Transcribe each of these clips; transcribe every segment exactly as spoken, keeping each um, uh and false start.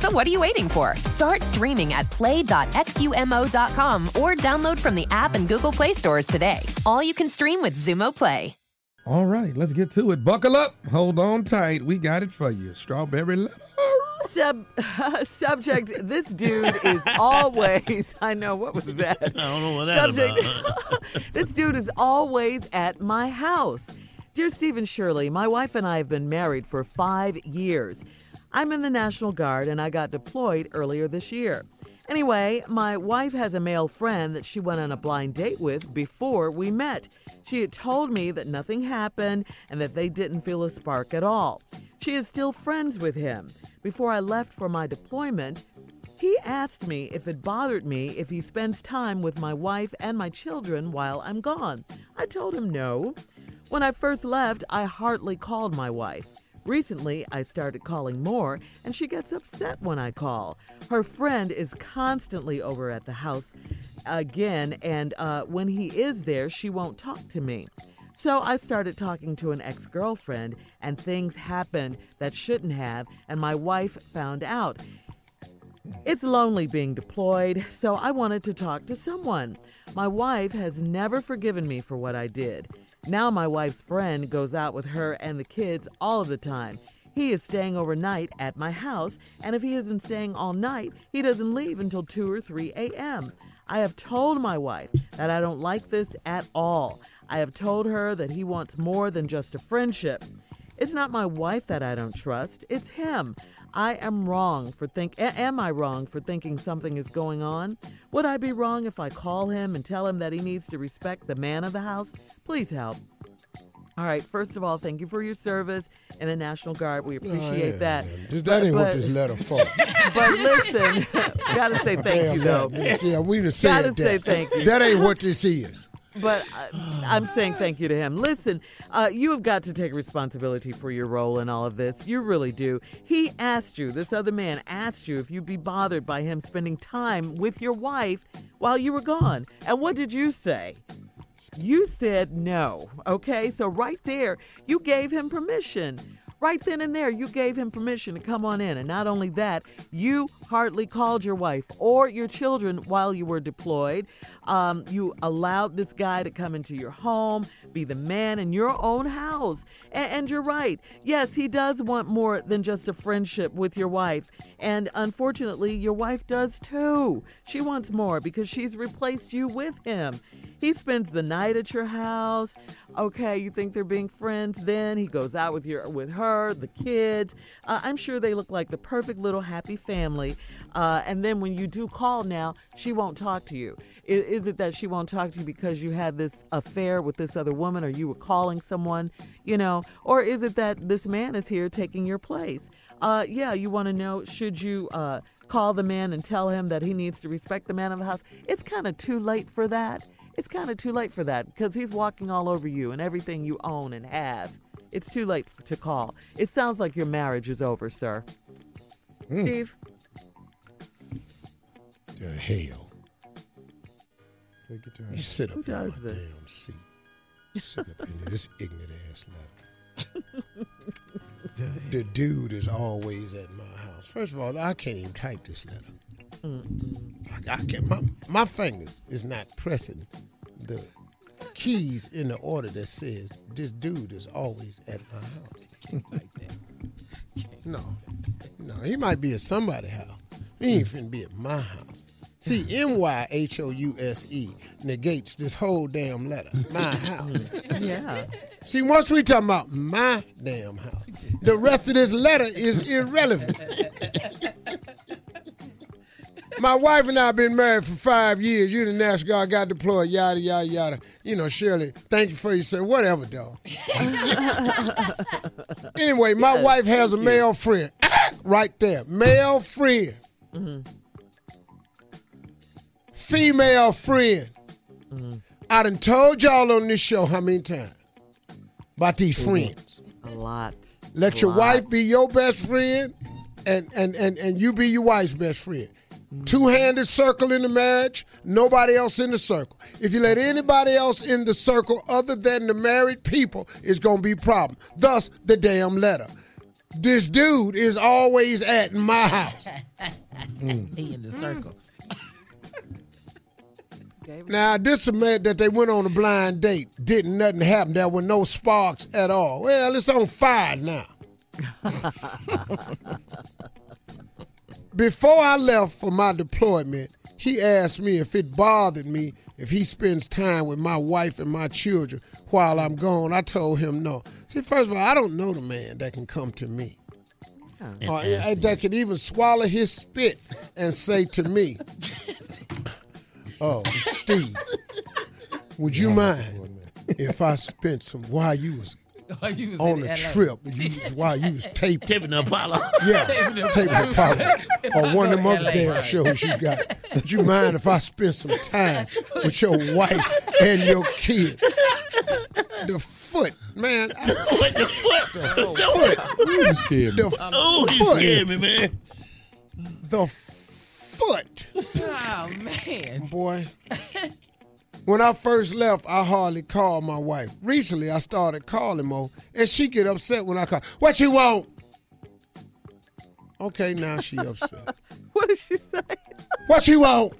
So what are you waiting for? Start streaming at play dot xumo dot com or download from the app and Google Play stores today. All you can stream with Xumo Play. All right, let's get to it. Buckle up. Hold on tight. We got it for you. Strawberry Letter. Sub, uh, subject, this dude is always, I know, what was that? I don't know what that subject, about. This dude is always at my house. Dear Stephen Shirley, my wife and I have been married for five years. I'm in the National Guard and I got deployed earlier this year. Anyway, my wife has a male friend that she went on a blind date with before we met. She had told me that nothing happened and that they didn't feel a spark at all. She is still friends with him. Before I left for my deployment, he asked me if it bothered me if he spends time with my wife and my children while I'm gone. I told him no. When I first left, I hardly called my wife. Recently, I started calling more, and she gets upset when I call. Her friend is constantly over at the house again, and uh, when he is there, she won't talk to me. So I started talking to an ex-girlfriend, and things happened that shouldn't have, and my wife found out. It's lonely being deployed, so I wanted to talk to someone. My wife has never forgiven me for what I did. Now my wife's friend goes out with her and the kids all of the time. He is staying overnight at my house, and if he isn't staying all night, he doesn't leave until two or three a.m. I have told my wife that I don't like this at all. I have told her that he wants more than just a friendship. It's not my wife that I don't trust, it's him. I am wrong for think. Am I wrong for thinking something is going on? Would I be wrong if I call him and tell him that he needs to respect the man of the house? Please help. All right. First of all, thank you for your service in the National Guard. We appreciate oh, yeah, that. Yeah. That but, ain't but, what this letter for. But listen, gotta say thank Damn, you though. That, yeah, we just said gotta that. Say thank you. That ain't what this is. But I'm saying thank you to him. Listen, uh, you have got to take responsibility for your role in all of this. You really do. He asked you, this other man asked you if you'd be bothered by him spending time with your wife while you were gone. And what did you say? You said no. Okay, so right there, you gave him permission. Right then and there, you gave him permission to come on in. And not only that, you hardly called your wife or your children while you were deployed. Um, you allowed this guy to come into your home, be the man in your own house. And, and you're right. Yes, he does want more than just a friendship with your wife. And unfortunately, your wife does too. She wants more because she's replaced you with him. He spends the night at your house. Okay, you think they're being friends. Then he goes out with your with her, the kids. Uh, I'm sure they look like the perfect little happy family. Uh, and then when you do call now, she won't talk to you. Is, is it that she won't talk to you because you had this affair with this other woman or you were calling someone, you know? Or is it that this man is here taking your place? Uh, yeah, you want to know, should you uh, call the man and tell him that he needs to respect the man of the house? It's kind of too late for that. It's kind of too late for that because he's walking all over you and everything you own and have. It's too late to call. It sounds like your marriage is over, sir. Mm. Steve? To hell. Take your time. You sit up Who in does my this? damn seat. Sit up in this ignorant ass letter. The dude is always at my house. First of all, I can't even type this letter. Mm-hmm. I, I can't, my, my fingers is not pressing the keys in the order that says this dude is always at my house. Like that. No, no, he might be at somebody's house. He ain't finna be at my house. See, M Y H O U S E negates this whole damn letter. My house. Yeah. See, once we talking about my damn house, the rest of this letter is irrelevant. My wife and I have been married for five years. You the National Guard, got deployed, yada, yada, yada. You know, Shirley, thank you for your service. Whatever, dog. Anyway, my yes, wife has a male you. friend. Right there. Male friend. Mm-hmm. Female friend. Mm-hmm. I done told y'all on this show how many times about these mm-hmm. friends. A lot. Let a your lot. wife be your best friend and, and, and, and you be your wife's best friend. Two-handed circle in the marriage, nobody else in the circle. If you let anybody else in the circle other than the married people, it's going to be a problem. Thus, the damn letter. This dude is always at my house. Mm. He in the circle. Mm. Now, this meant that they went on a blind date. Didn't nothing happen. There were no sparks at all. Well, it's on fire now. Before I left for my deployment, he asked me if it bothered me if he spends time with my wife and my children while I'm gone. I told him no. See, first of all, I don't know the man that can come to me. Yeah. Or uh, that could even swallow his spit and say to me, oh, Steve, would you mind if I spent some while you was Oh, was on a trip you, while you was taping. Taping the Apollo. Yeah, taping the Apollo. Or one of them other damn shows you got. Would you mind if I spent some time with your wife and your kids? The foot, man. What, the foot? The foot. You scared me. The oh, you scared me, man. The foot. Oh, man. Boy. When I first left, I hardly called my wife. Recently, I started calling more, and she get upset when I call. What you want? Okay, now she upset. What did she say? What you want?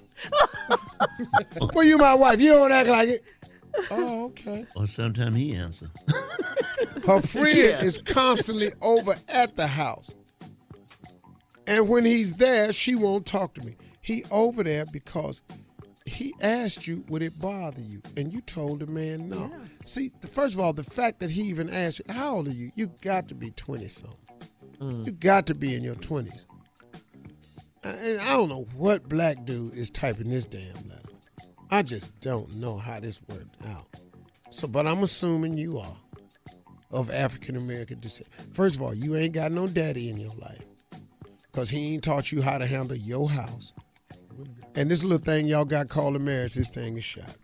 Well, you my wife. You don't act like it. Oh, okay. Or sometimes he answer. Her friend yeah. is constantly over at the house. And when he's there, she won't talk to me. He over there because he asked you, would it bother you? And you told the man no. Yeah. See, first of all, the fact that he even asked you, how old are you? You got to be twenty-something. Mm. You got to be in your twenties. And I don't know what black dude is typing this damn letter. I just don't know how this worked out. So, but I'm assuming you are of African-American descent. First of all, you ain't got no daddy in your life because he ain't taught you how to handle your house. And this little thing y'all got called a marriage, this thing is shot.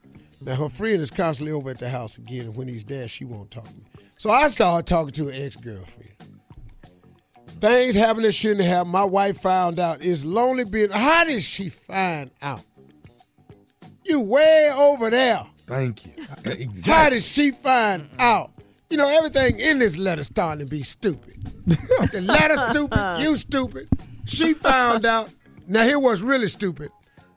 Now, her friend is constantly over at the house again, and when he's there, she won't talk to me. So I started talking to her ex-girlfriend. Things happened that shouldn't have. My wife found out. It's lonely being. How did she find out? You way over there. Thank you. Exactly. How did she find out? You know, everything in this letter's starting to be stupid. The letter's stupid, you stupid. She found out. Now, here was really stupid.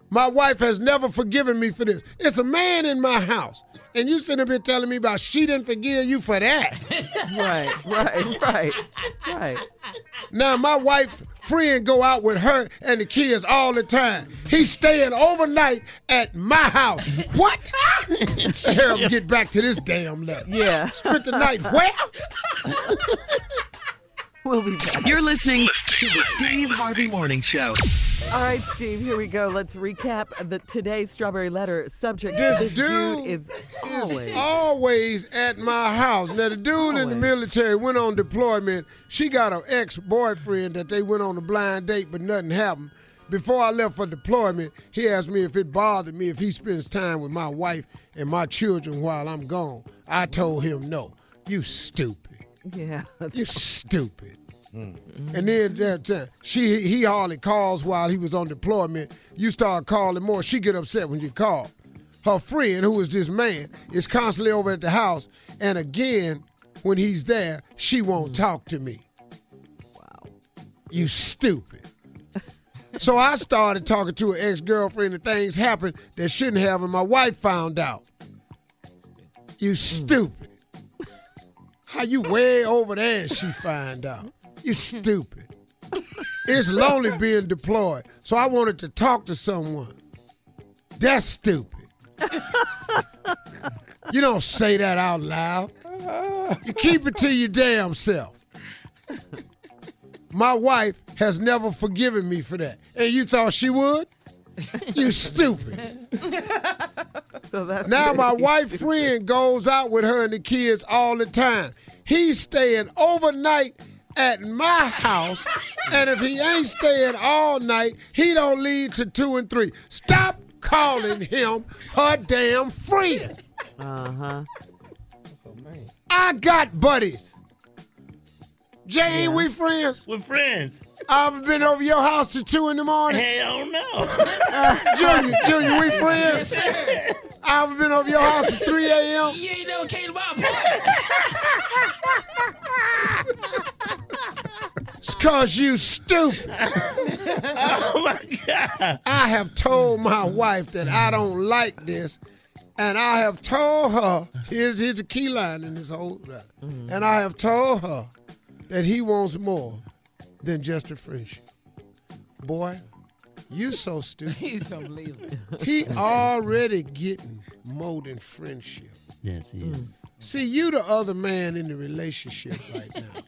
My wife has never forgiven me for this. It's a man in my house, and you sitting up here telling me about she didn't forgive you for that. Right, right, right, right. Now, my wife friend go out with her and the kids all the time. He's staying overnight at my house. What? Help him get back to this damn letter. Yeah. Spent the night where? We'll be back. You're listening to the Steve Harvey Morning Show. All right, Steve, here we go. Let's recap the today's Strawberry Letter subject. This, this dude, dude is, always. is always at my house. Now, the dude always. in the military went on deployment. She got an ex-boyfriend that they went on a blind date, but nothing happened. Before I left for deployment, he asked me if it bothered me if he spends time with my wife and my children while I'm gone. I told him no. You stupid. Yeah. You're stupid. Mm-hmm. And then that time, she he hardly calls while he was on deployment. You start calling more. She get upset when you call. Her friend, who is this man, is constantly over at the house. And again, when he's there, she won't mm-hmm. talk to me. Wow. You stupid. So I started talking to an ex-girlfriend and things happened that shouldn't have and my wife found out. You stupid. Mm. How you way over there and she find out? You stupid. It's lonely being deployed, so I wanted to talk to someone. That's stupid. You don't say that out loud. You keep it to your damn self. My wife has never forgiven me for that. And you thought she would? You stupid. So that's now my wife stupid. friend goes out with her and the kids all the time. He's staying overnight at my house, and if he ain't staying all night, he don't leave to two and three. Stop calling him her damn friend. Uh-huh. I got buddies. Jane, yeah. we friends? We're friends. I've been over your house till two in the morning. Hell no. Junior, Junior, we friends? Yes, sir. I've been over your house till three a.m. You ain't never came to my apartment. It's because you stupid. Oh, my God. I have told my wife that I don't like this, and I have told her, here's, here's the key line in this whole letter, mm-hmm. and I have told her that he wants more than just a friendship. Boy, you so stupid. He's unbelievable. He already getting more than friendship. Yes, he is. See, you the other man in the relationship right now.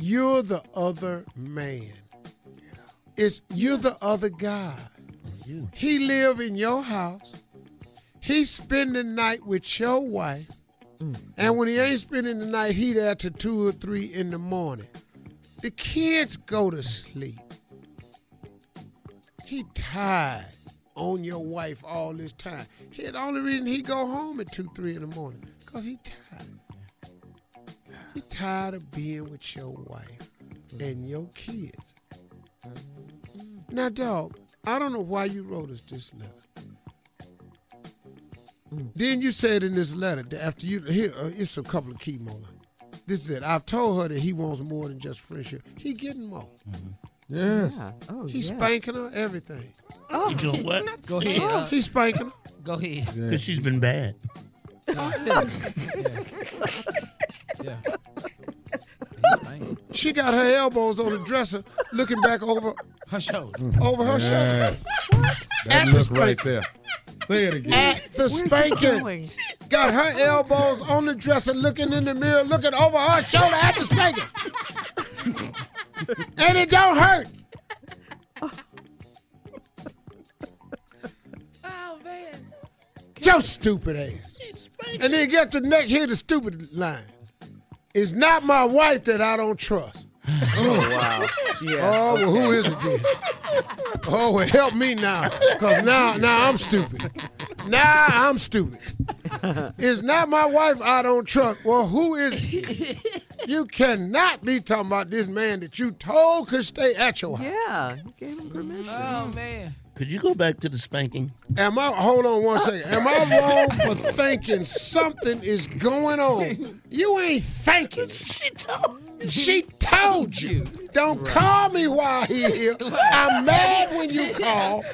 You're the other man. It's you're the other guy. You. He live in your house. He spend the night with your wife. Mm. And when he ain't spending the night, he there till two or three in the morning. The kids go to sleep. He tired on your wife all this time. He, the only reason he go home at two, three in the morning, because he tired. He tired of being with your wife and your kids. Now, dog, I don't know why you wrote us this letter. Mm. Then you said in this letter, that after you, here, uh, it's a couple of key moments. This is it. I've told her that he wants more than just friendship. He getting more. Mm-hmm. Yes. Yeah. Oh, he yeah. spanking her, everything. Oh. You doing what? Go ahead. Oh. He's spanking her. Go ahead. Because yeah. she's been bad. Oh, yeah. yeah. yeah. She got her elbows on the dresser, looking back over her shoulder. Over her yes. shoulder. What? That look right there. Say it again. At the spanking. Got her elbows on the dresser, looking in the mirror, looking over her shoulder at the spanking. And it don't hurt. Oh, man. Your stupid ass. And then get to the next, hear the stupid line. It's not my wife that I don't trust. Oh, wow. Yeah. Oh, well, who is it then? Oh, well, help me now, because now, now I'm stupid. Now I'm stupid. It's not my wife I don't trust. Well, who is it? You cannot be talking about this man that you told could stay at your house. Yeah, you gave him permission. Oh, man. Could you go back to the spanking? Am I? Hold on one second. Am I wrong for thinking something is going on? You ain't thinking. She told you. She told you. Don't right. call me while he's here. I'm mad when you call.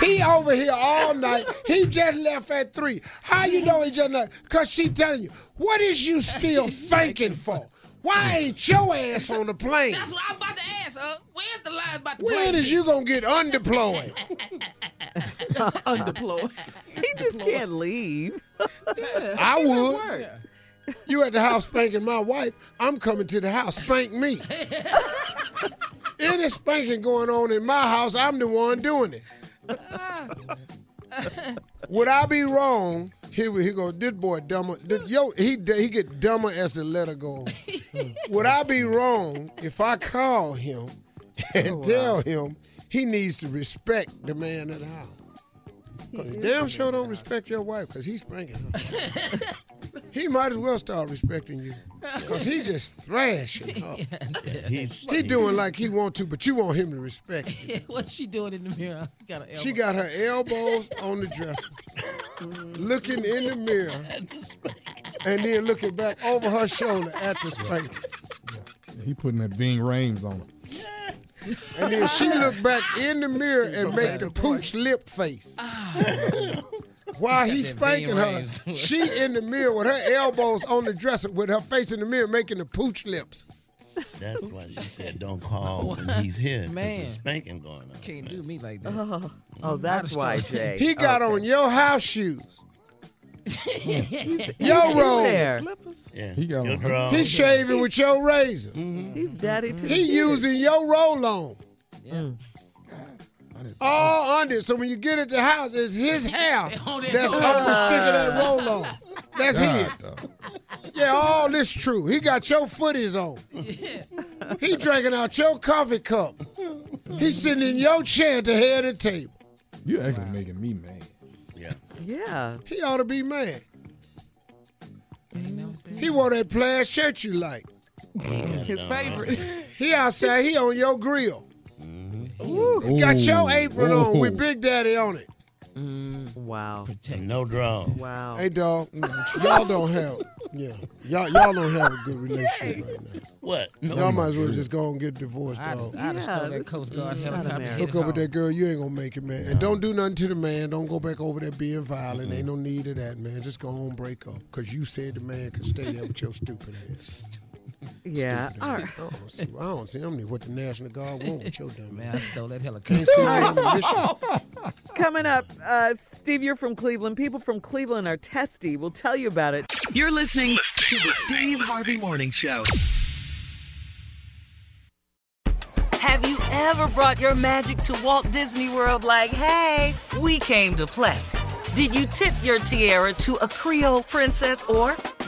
He over here all night. He just left at three. How you know he just left? Because she telling you. What is you still thinking for? Why ain't your ass on the plane? That's what I'm about to ask. Uh, where's the line about the plane? When is you going to get undeployed? Undeployed. He just can't leave. Yeah, I would. You at the house spanking my wife. I'm coming to the house. Spank me. Any spanking going on in my house, I'm the one doing it. Would I be wrong? Here we go. This boy dumber. This, yo, he he get dumber as the letter goes. Would I be wrong if I call him and oh, wow. tell him he needs to respect the man at the house? He damn sure don't respect your wife because he's spanking her. He might as well start respecting you because he just thrashing her. Yeah, he's, he doing like he want to, but you want him to respect you. What's she doing in the mirror? Got her elbow. She got her elbows on the dresser, looking in the mirror, and then looking back over her shoulder at the spanking. Yeah. He putting that Ving Rhames on her. And then she looked back in the mirror and make the pooch lip face. While he's spanking her, she in the mirror with her elbows on the dresser with her face in the mirror making the pooch lips. That's why she said don't call when he's here. Man. There's spanking going on. Can't do me like that. Oh, oh that's why, Jay. He got okay. on your house shoes. he's, your rolls. Yeah. He got your drawers. He's shaving with your razor. Mm-hmm. He's daddy too. He using your roll on. Yeah. All under. So when you get at the house, it's his hair that's on the stick of that roll on. That's his. Yeah, all this true. He got your footies on. Yeah. He drinking out your coffee cup. He's sitting in your chair at the head of the table. You're actually wow. making me mad. Yeah. He ought to be mad. He wore that plaid shirt you like. His favorite. He outside, he on your grill. Mm-hmm. He got your apron Ooh. on with Big Daddy on it. Mm, wow. Protect. No draw. Wow. Hey, dog. Y'all don't have yeah. Y'all y'all don't have a good relationship right now. What? No, y'all might as well just go and get divorced, dog. I, I just yeah, throw that Coast Guard helicopter. Hook up with that girl. You ain't gonna make it, man. No. And don't do nothing to the man. Don't go back over there being violent. Mm-hmm. Ain't no need of that, man. Just go on, break up. Cause you said the man could stay there with your stupid ass. Yeah. All right. I, don't see, I don't see him what the National Guard want with your dumb man. I stole that helicopter. Coming up, uh, Steve, you're from Cleveland. People from Cleveland are testy. We'll tell you about it. You're listening to the Steve Harvey Morning Show. Have you ever brought your magic to Walt Disney World like, hey, we came to play? Did you tip your tiara to a Creole princess or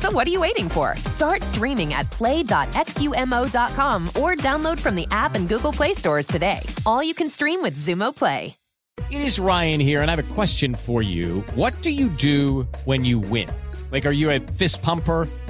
So what are you waiting for? Start streaming at play dot xumo dot com or download from the app and Google Play stores today. All you can stream with Xumo Play. It is Ryan here, and I have a question for you. What do you do when you win? Like, are you a fist pumper,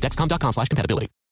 Dexcom dot com slash compatibility.